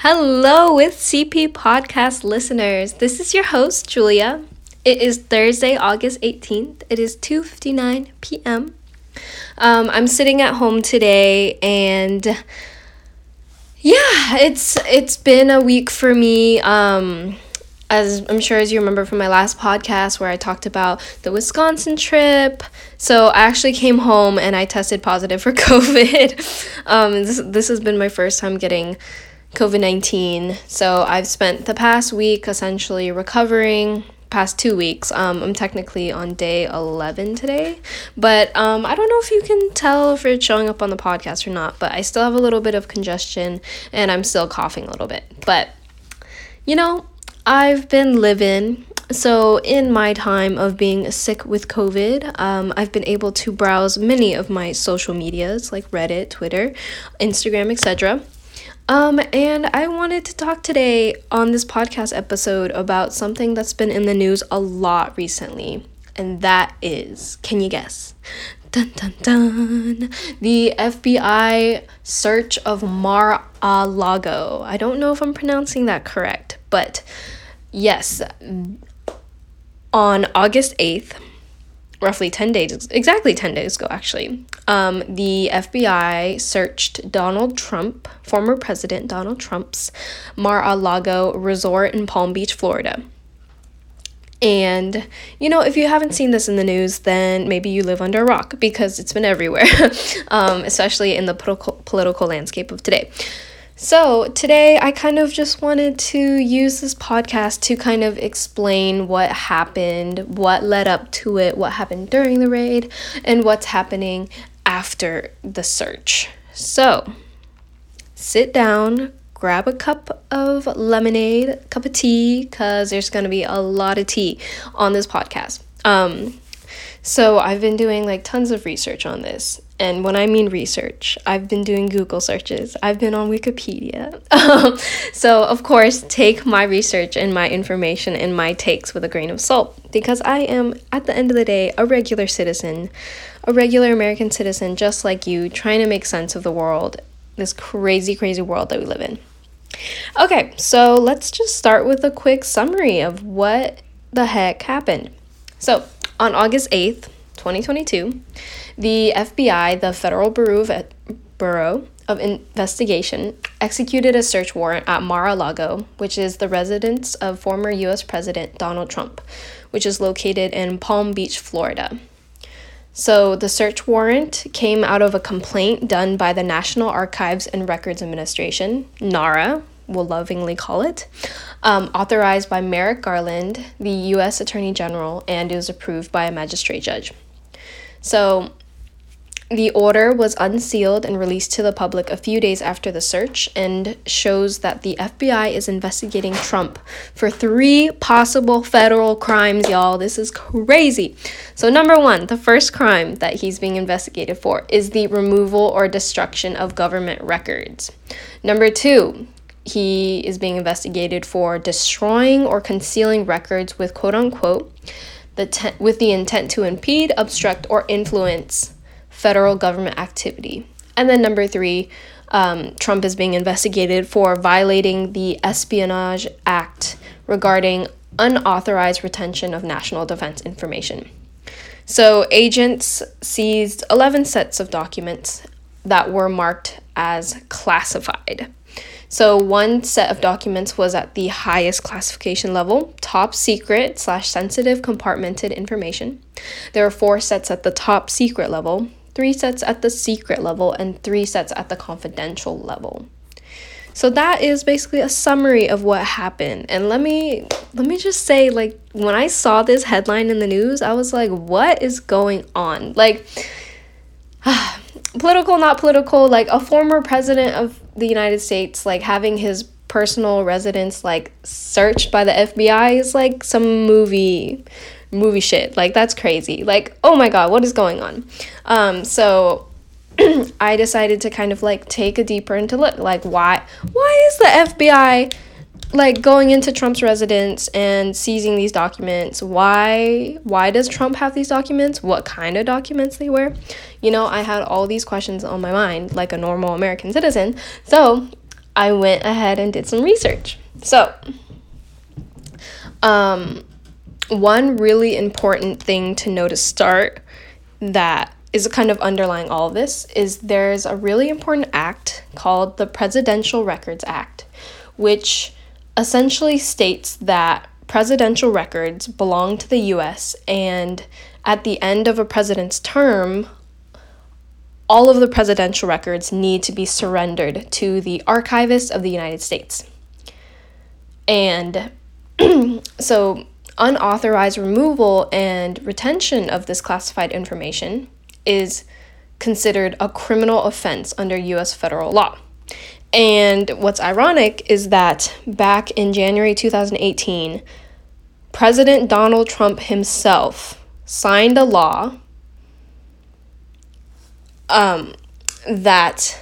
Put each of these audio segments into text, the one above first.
Hello with CP podcast listeners. This is your host, Julia. It is Thursday, August 18th. It is 2:59 p.m. I'm sitting at home today, and yeah, it's been a week for me. As I'm sure as you remember from my last podcast where I talked about the Wisconsin trip. So I actually came home and I tested positive for COVID. This has been my first time getting COVID-19. So I've spent the past week essentially recovering, past 2 weeks. I'm technically on day 11 today. But I don't know if you can tell if it's showing up on the podcast or not. But I still have a little bit of congestion and I'm still coughing a little bit. But, you know, I've been living. So in my time of being sick with COVID, I've been able to browse many of my social medias like Reddit, Twitter, Instagram, etc. And I wanted to talk today on this podcast episode about something that's been in the news a lot recently. And that is, can you guess? Dun, dun, dun. The FBI search of Mar-a-Lago. I don't know if I'm pronouncing that correct, but yes, on August 8th, roughly 10 days, exactly 10 days ago actually, the FBI searched Donald Trump, former President Donald Trump's Mar-a-Lago resort in Palm Beach, Florida. And, you know, if you haven't seen this in the news, then maybe you live under a rock because it's been everywhere, especially in the political landscape of today. So today I kind of just wanted to use this podcast to kind of explain what happened, what led up to it, what happened during the raid, and what's happening after the search. So sit down, grab a cup of lemonade, cup of tea, because there's going to be a lot of tea on this podcast. So I've been doing like tons of research on this. And when I mean research, I've been doing Google searches. I've been on Wikipedia. So of course, take my research and my information and my takes with a grain of salt, because I am, at the end of the day, a regular citizen, a regular American citizen, just like you, trying to make sense of the world, this crazy, crazy world that we live in. Okay, so let's just start with a quick summary of what the heck happened. So on August 8th, 2022, the FBI, the Federal Bureau of Investigation, executed a search warrant at Mar-a-Lago, which is the residence of former U.S. President Donald Trump, which is located in Palm Beach, Florida. So the search warrant came out of a complaint done by the National Archives and Records Administration, NARA, we'll lovingly call it, authorized by Merrick Garland, the U.S. Attorney General, and it was approved by a magistrate judge. So the order was unsealed and released to the public a few days after the search and shows that the FBI is investigating Trump for 3 possible federal crimes, y'all. This is crazy. So number 1, the first crime that he's being investigated for is the removal or destruction of government records. Number 2, he is being investigated for destroying or concealing records with quote-unquote with the intent to impede, obstruct, or influence federal government activity. And then number 3, Trump is being investigated for violating the Espionage Act regarding unauthorized retention of national defense information. So agents seized 11 sets of documents that were marked as classified. So one set of documents was at the highest classification level, top secret / sensitive compartmented information. There were 4 sets at the top secret level, 3 sets at the secret level, and 3 sets at the confidential level. So that is basically a summary of what happened. And let me just say, like, when I saw this headline in the news, I was like, what is going on? Like, political, not political, like a former president of the United States, like having his personal residence, like, searched by the FBI is like some movie shit. Like, that's crazy. Like, oh my God, what is going on? So I decided to kind of like take a deeper into look, like, why is the FBI like going into Trump's residence and seizing these documents? Why does Trump have these documents? What kind of documents they were? You know, I had all these questions on my mind like a normal American citizen. So I went ahead and did some research. So, one really important thing to know to start that is kind of underlying all of this is there's a really important act called the Presidential Records Act, which essentially states that presidential records belong to the U.S. and at the end of a president's term, all of the presidential records need to be surrendered to the archivist of the United States. And so unauthorized removal and retention of this classified information is considered a criminal offense under U.S. federal law. And what's ironic is that back in January 2018, President Donald Trump himself signed a law that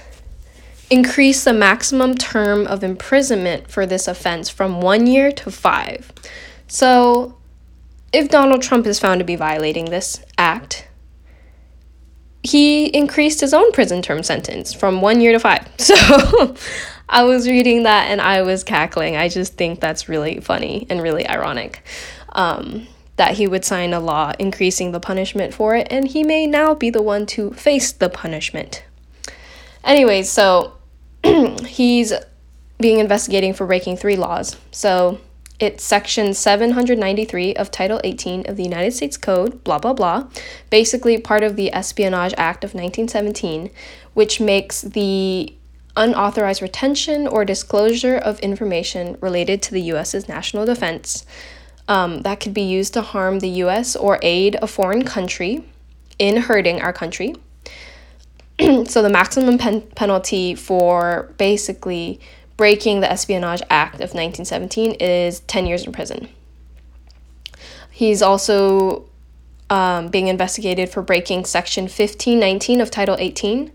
increased the maximum term of imprisonment for this offense from 1 year to 5. So if Donald Trump is found to be violating this act, he increased his own prison term sentence from 1 year to 5. So I was reading that and I was cackling. I just think that's really funny and really ironic that he would sign a law increasing the punishment for it, and he may now be the one to face the punishment. Anyways, so he's being investigated for breaking three laws. So it's Section 793 of Title 18 of the United States Code, blah, blah, blah, basically part of the Espionage Act of 1917, which makes the unauthorized retention or disclosure of information related to the U.S.'s national defense that could be used to harm the U.S. or aid a foreign country in hurting our country. So the maximum penalty for basically breaking the Espionage Act of 1917 is 10 years in prison. He's also being investigated for breaking Section 1519 of Title 18,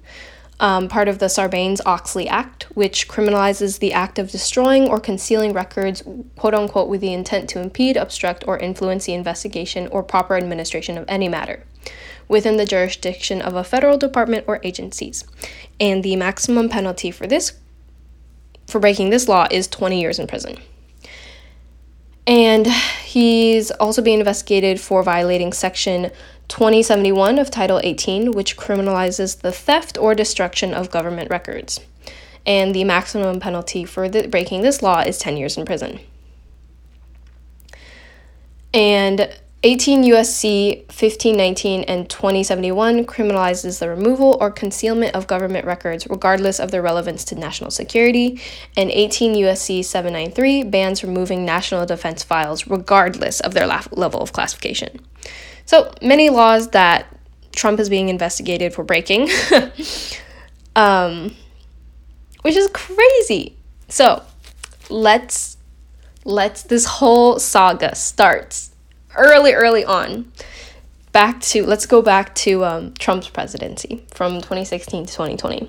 part of the Sarbanes-Oxley Act, which criminalizes the act of destroying or concealing records, quote-unquote, with the intent to impede, obstruct, or influence the investigation or proper administration of any matter within the jurisdiction of a federal department or agencies. And the maximum penalty for this for breaking this law is 20 years in prison. And he's also being investigated for violating Section 2071 of Title 18, which criminalizes the theft or destruction of government records. And the maximum penalty for breaking this law is 10 years in prison. And 18 U.S.C. 1519 and 2071 criminalizes the removal or concealment of government records regardless of their relevance to national security, and 18 U.S.C. 793 bans removing national defense files regardless of their level of classification. So many laws that Trump is being investigated for breaking, which is crazy. So let's this whole saga starts early on. Let's go back to Trump's presidency from 2016 to 2020.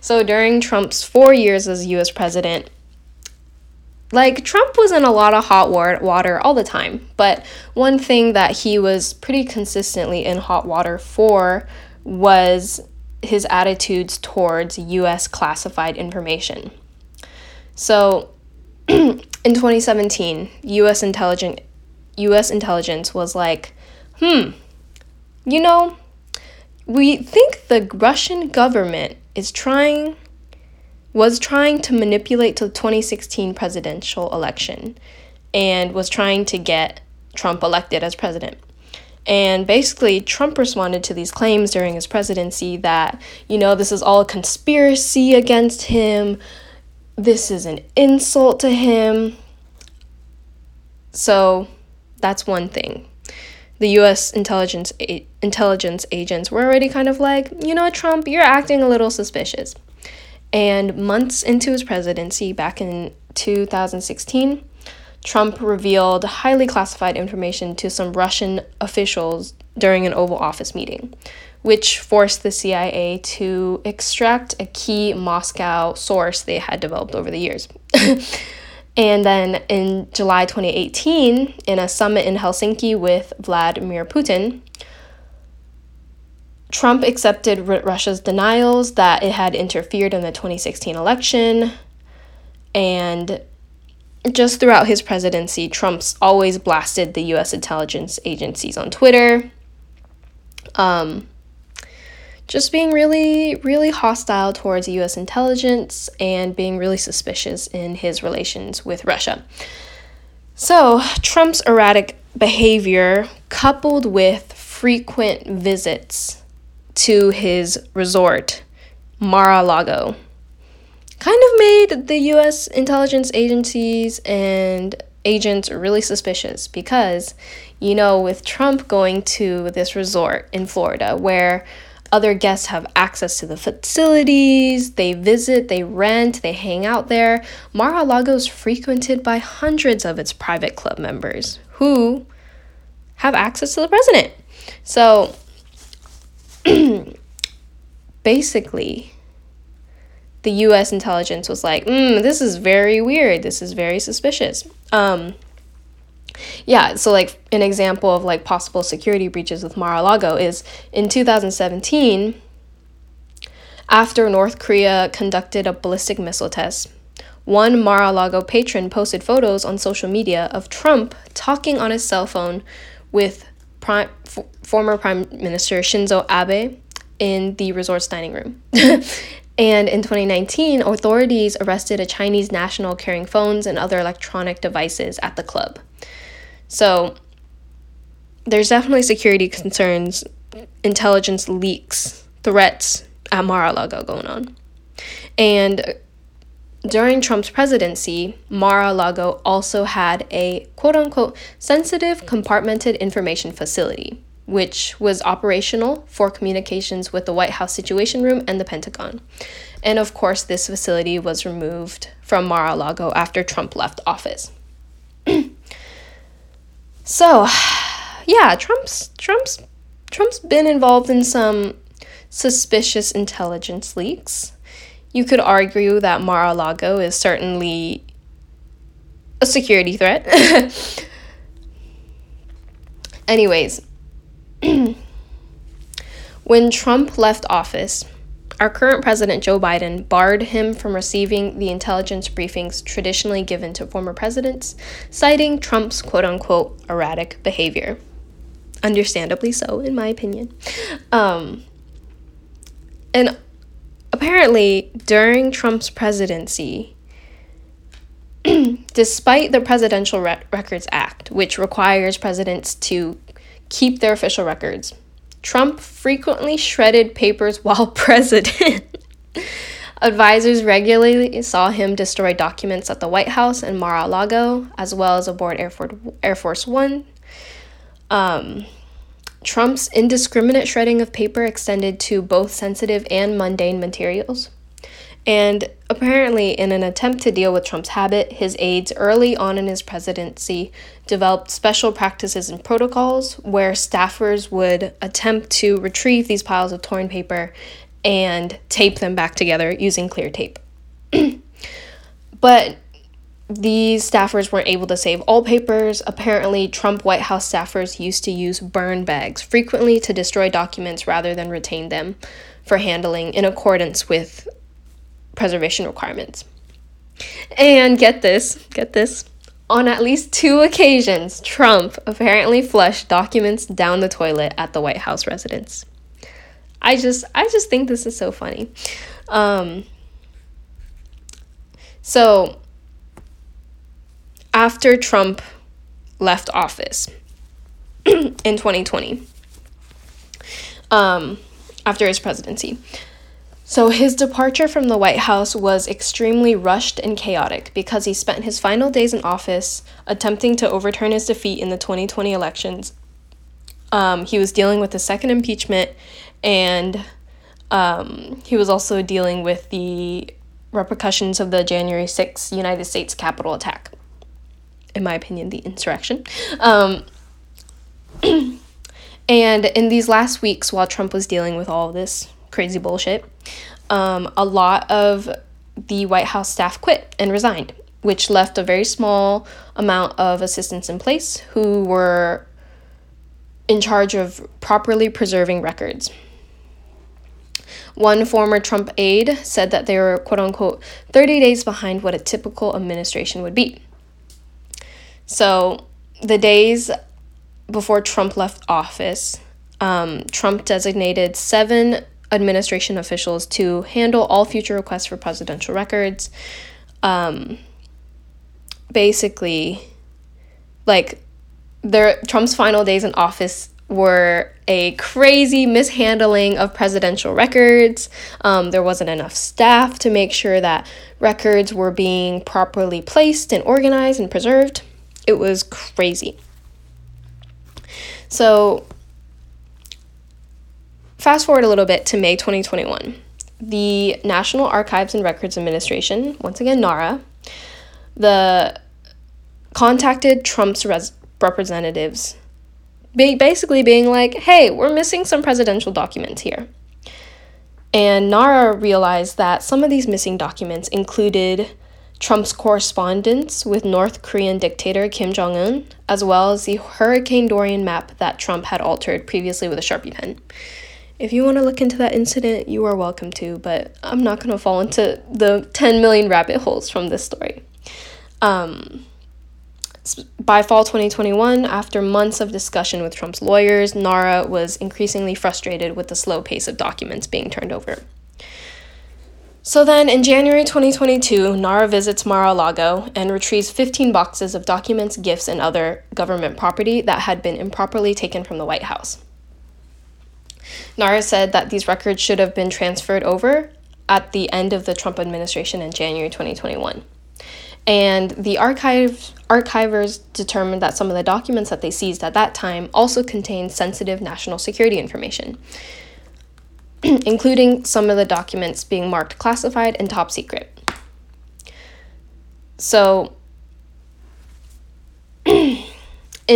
So during Trump's 4 years as U.S. president, Trump was in a lot of hot water all the time, but one thing that he was pretty consistently in hot water for was his attitudes towards U.S. classified information. So in 2017, U.S. intelligence was like, we think the Russian government was trying to manipulate the 2016 presidential election and was trying to get Trump elected as president. And basically, Trump responded to these claims during his presidency that, this is all a conspiracy against him. This is an insult to him. So that's one thing. The U.S. intelligence agents were already kind of like, Trump, you're acting a little suspicious. And months into his presidency, back in 2016, Trump revealed highly classified information to some Russian officials during an Oval Office meeting, which forced the CIA to extract a key Moscow source they had developed over the years. And then in July 2018, in a summit in Helsinki with Vladimir Putin, Trump accepted Russia's denials that it had interfered in the 2016 election, And just throughout his presidency, Trump's always blasted the U.S. intelligence agencies on Twitter. Just being really, really hostile towards U.S. intelligence and being really suspicious in his relations with Russia. So Trump's erratic behavior, coupled with frequent visits to his resort, Mar-a-Lago, kind of made the U.S. intelligence agencies and agents really suspicious because, you know, with Trump going to this resort in Florida where other guests have access to the facilities, they visit, they rent, they hang out there, Mar-a-Lago is frequented by hundreds of its private club members who have access to the president. So, basically, the U.S. intelligence was like, this is very weird. This is very suspicious. So like an example of like possible security breaches with Mar-a-Lago is in 2017, after North Korea conducted a ballistic missile test, one Mar-a-Lago patron posted photos on social media of Trump talking on his cell phone with former Prime Minister Shinzo Abe in the resort's dining room. And in 2019, authorities arrested a Chinese national carrying phones and other electronic devices at the club. So there's definitely security concerns, intelligence leaks, threats at Mar-a-Lago going on. And during Trump's presidency, Mar-a-Lago also had a quote-unquote sensitive compartmented information facility, which was operational for communications with the White House Situation Room and the Pentagon. And of course, this facility was removed from Mar-a-Lago after Trump left office. So, yeah, Trump's been involved in some suspicious intelligence leaks. You could argue that Mar-a-Lago is certainly a security threat. Anyways, when Trump left office, our current president, Joe Biden, barred him from receiving the intelligence briefings traditionally given to former presidents, citing Trump's quote-unquote erratic behavior. Understandably so, in my opinion. And apparently, during Trump's presidency, despite the Presidential Records Act, which requires presidents to keep their official records, Trump frequently shredded papers while president. Advisors regularly saw him destroy documents at the White House and Mar-a-Lago, as well as aboard Air Force One. Trump's indiscriminate shredding of paper extended to both sensitive and mundane materials. And apparently, in an attempt to deal with Trump's habit, his aides early on in his presidency developed special practices and protocols where staffers would attempt to retrieve these piles of torn paper and tape them back together using clear tape. But these staffers weren't able to save all papers. Apparently, Trump White House staffers used to use burn bags frequently to destroy documents rather than retain them for handling in accordance with preservation requirements. And get this, on at least two occasions, Trump apparently flushed documents down the toilet at the White House residence. I just think this is so funny. So after Trump left office in 2020, after his presidency, so his departure from the White House was extremely rushed and chaotic because he spent his final days in office attempting to overturn his defeat in the 2020 elections. He was dealing with the second impeachment, and he was also dealing with the repercussions of the January 6th United States Capitol attack. In my opinion, the insurrection. And in these last weeks, while Trump was dealing with all of this crazy bullshit, a lot of the White House staff quit and resigned, which left a very small amount of assistants in place who were in charge of properly preserving records. One former Trump aide said that they were, quote unquote, 30 days behind what a typical administration would be. So the days before Trump left office, Trump designated 7 administration officials to handle all future requests for presidential records. Basically, like, Trump's final days in office were a crazy mishandling of presidential records. There wasn't enough staff to make sure that records were being properly placed and organized and preserved. It was crazy. So, fast forward a little bit to May 2021. The National Archives and Records Administration, once again NARA, contacted Trump's representatives, basically being like, hey, we're missing some presidential documents here. And NARA realized that some of these missing documents included Trump's correspondence with North Korean dictator Kim Jong-un, as well as the Hurricane Dorian map that Trump had altered previously with a Sharpie pen. If you want to look into that incident, you are welcome to, but I'm not going to fall into the 10 million rabbit holes from this story. By fall 2021, after months of discussion with Trump's lawyers, NARA was increasingly frustrated with the slow pace of documents being turned over. So then, in January 2022, NARA visits Mar-a-Lago and retrieves 15 boxes of documents, gifts, and other government property that had been improperly taken from the White House. NARA said that these records should have been transferred over at the end of the Trump administration in January 2021. And the archivers determined that some of the documents that they seized at that time also contained sensitive national security information, including some of the documents being marked classified and top secret. So, in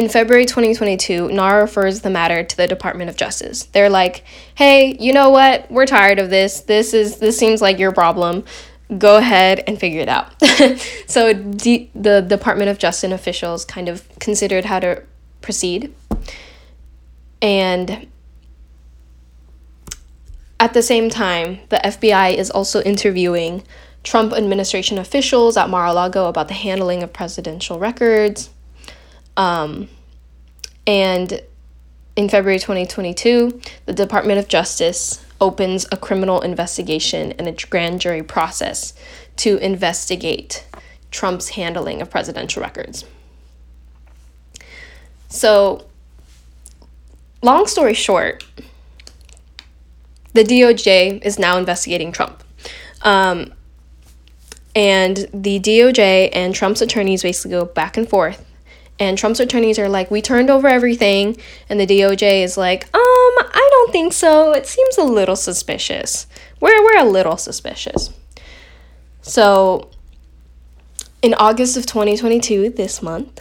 February 2022, NARA refers the matter to the Department of Justice. They're like, hey, you know what? We're tired of this. This seems like your problem. Go ahead and figure it out. So the Department of Justice officials kind of considered how to proceed. And at the same time, the FBI is also interviewing Trump administration officials at Mar-a-Lago about the handling of presidential records. And in February 2022, the Department of Justice opens a criminal investigation and a grand jury process to investigate Trump's handling of presidential records. So, long story short, the DOJ is now investigating Trump. And the DOJ and Trump's attorneys basically go back and forth. And Trump's attorneys are like, we turned over everything. And the DOJ is like, I don't think so. It seems a little suspicious. We're a little suspicious. So in August of 2022, this month,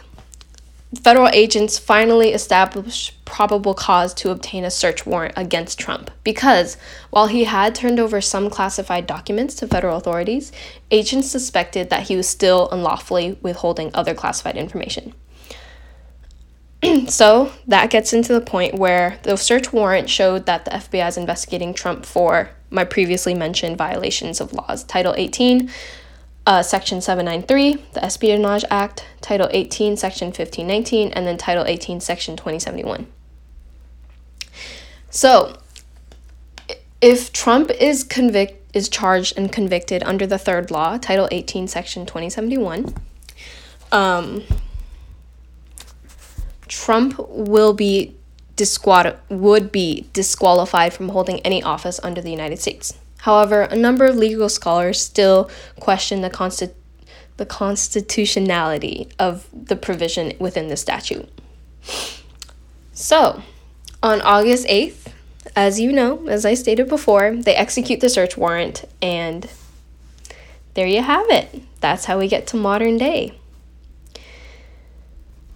federal agents finally established probable cause to obtain a search warrant against Trump. Because while he had turned over some classified documents to federal authorities, agents suspected that he was still unlawfully withholding other classified information. So that gets into the point where the search warrant showed that the FBI is investigating Trump for my previously mentioned violations of laws. Title 18, Section 793, the Espionage Act, Title 18, Section 1519, and then Title 18, Section 2071. So if Trump is charged and convicted under the third law, Title 18, Section 2071, Trump would be disqualified from holding any office under the United States. However, a number of legal scholars still question the constitutionality of the provision within the statute. So, on August 8th, as you know, as I stated before, they execute the search warrant, and there you have it. That's how we get to modern day.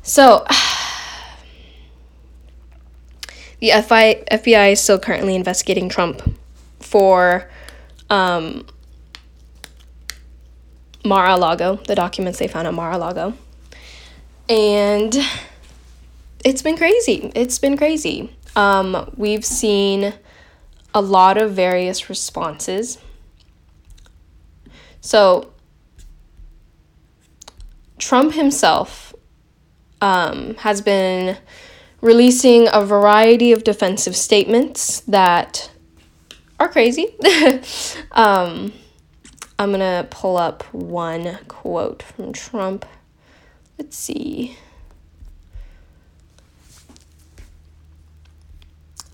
So, the FBI is still currently investigating Trump for Mar-a-Lago, the documents they found at Mar-a-Lago. And it's been crazy. We've seen a lot of various responses. So Trump himself has been releasing a variety of defensive statements that are crazy. I'm going to pull up one quote from Trump. Let's see.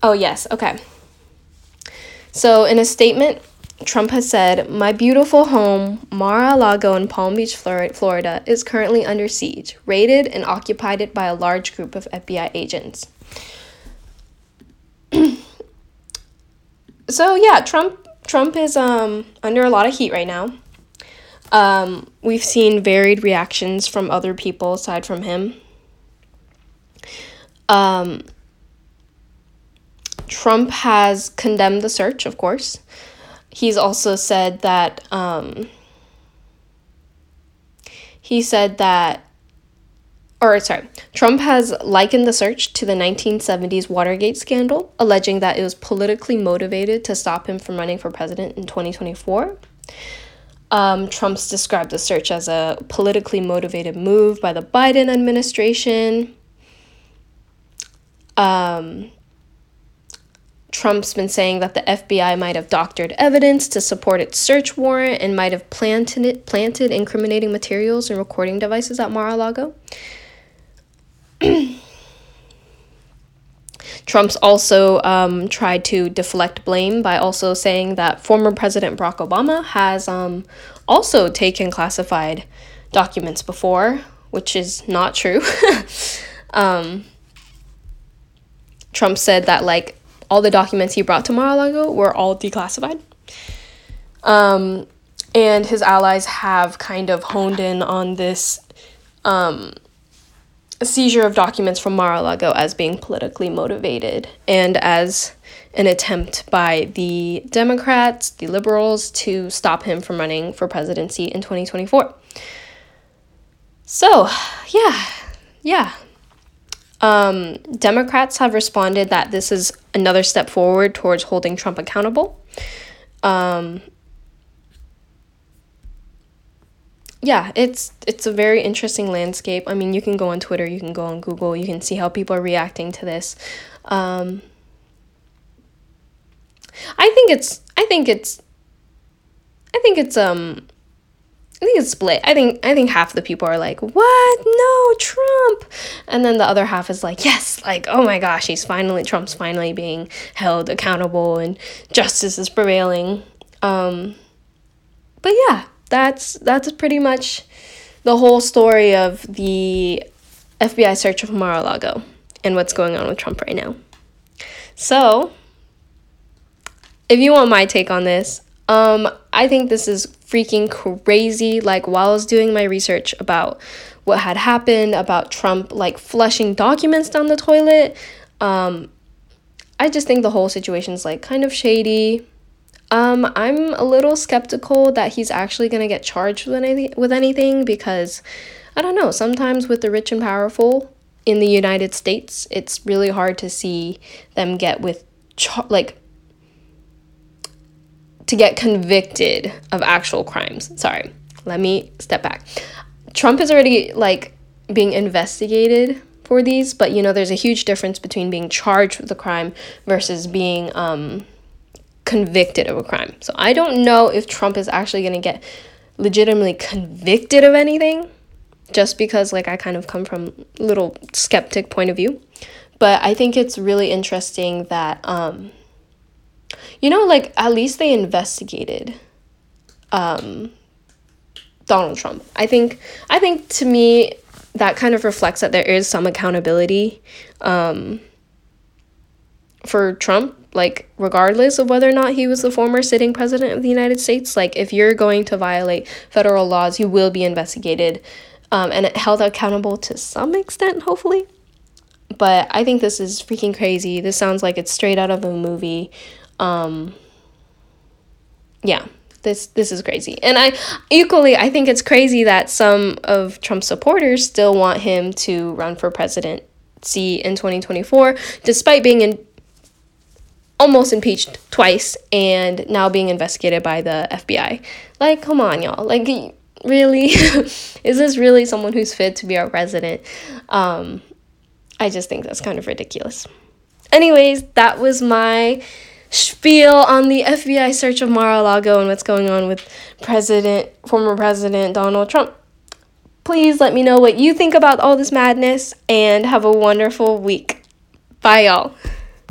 Oh, yes. Okay. So in a statement, Trump has said, "My beautiful home, Mar-a-Lago in Palm Beach, Florida, is currently under siege, raided and occupied by a large group of FBI agents." So yeah, Trump is under a lot of heat right now. We've seen varied reactions from other people aside from him. Trump has condemned the search, of course. He's also said that, Trump has likened the search to the 1970s Watergate scandal, alleging that it was politically motivated to stop him from running for president in 2024. Trump's described the search as a politically motivated move by the Biden administration. Trump's been saying that the FBI might have doctored evidence to support its search warrant and might have planted incriminating materials and recording devices at Mar-a-Lago. Trump's also tried to deflect blame by also saying that former President Barack Obama has also taken classified documents before, which is not true. Trump said that, like, all the documents he brought to Mar-a-Lago were all declassified. And his allies have kind of honed in on this seizure of documents from Mar-a-Lago as being politically motivated and as an attempt by the Democrats, the liberals, to stop him from running for presidency in 2024. So, yeah. Democrats have responded that this is another step forward towards holding Trump accountable. It's a very interesting landscape. I mean, you can go on Twitter, you can go on Google, you can see how people are reacting to this. I think it's split. I think half the people are like, "What? No, Trump!" And then the other half is like, "Yes, like, oh my gosh, Trump's finally being held accountable and justice is prevailing." But yeah, that's pretty much the whole story of the FBI search of Mar-a-Lago and what's going on with Trump right now. So, if you want my take on this, I think this is freaking crazy. Like, while I was doing my research about what had happened, about Trump, like, flushing documents down the toilet, I just think the whole situation's, like, kind of shady. I'm a little skeptical that he's actually gonna get charged with anything because, I don't know, sometimes with the rich and powerful in the United States, it's really hard to see them get convicted of actual crimes. Sorry, let me step back. Trump is already, like, being investigated for these, but, you know, there's a huge difference between being charged with a crime versus being convicted of a crime. So I don't know if Trump is actually going to get legitimately convicted of anything, just because, like, I kind of come from a little skeptic point of view. But I think it's really interesting that you know, like, at least they investigated Donald Trump. I think to me that kind of reflects that there is some accountability for Trump, like, regardless of whether or not he was the former sitting president of the United States. Like, if you're going to violate federal laws, you will be investigated and held accountable to some extent, hopefully. But I think this is freaking crazy. This sounds like it's straight out of a movie. This is crazy. And I think it's crazy that some of Trump's supporters still want him to run for presidency in 2024, despite being in almost impeached twice and now being investigated by the FBI. Like, come on, y'all. Like, really? Is this really someone who's fit to be our president? I just think that's kind of ridiculous. Anyways, that was my spiel on the FBI search of Mar-a-Lago and what's going on with former President Donald Trump. Please let me know what you think about all this madness and have a wonderful week. Bye, y'all.